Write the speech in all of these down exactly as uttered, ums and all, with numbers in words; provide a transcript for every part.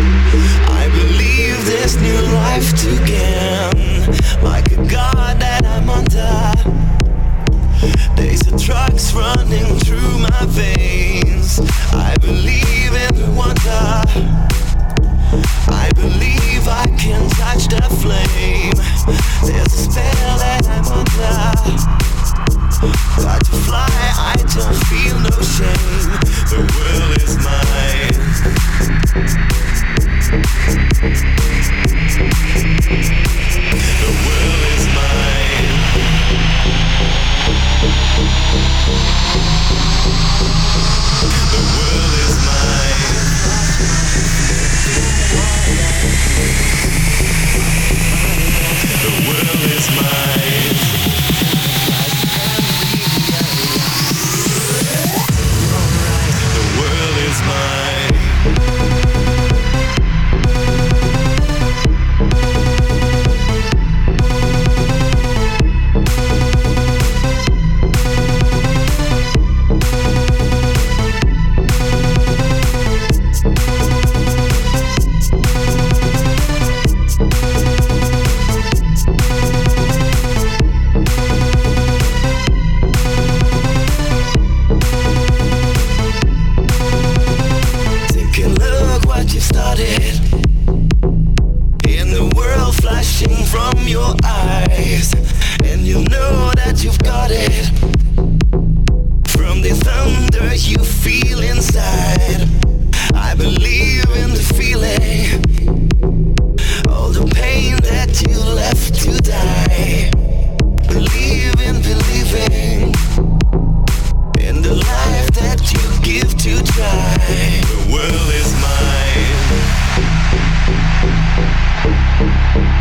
I believe this new life took in, like a god that I'm under. There's a drugs running through my veins. I believe in the wonder. I believe I can touch the flame. There's a spell that I'm under. Butterfly, I don't feel no shame. The world is mine. The world is mine. The world is mine.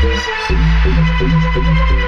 The world is mine.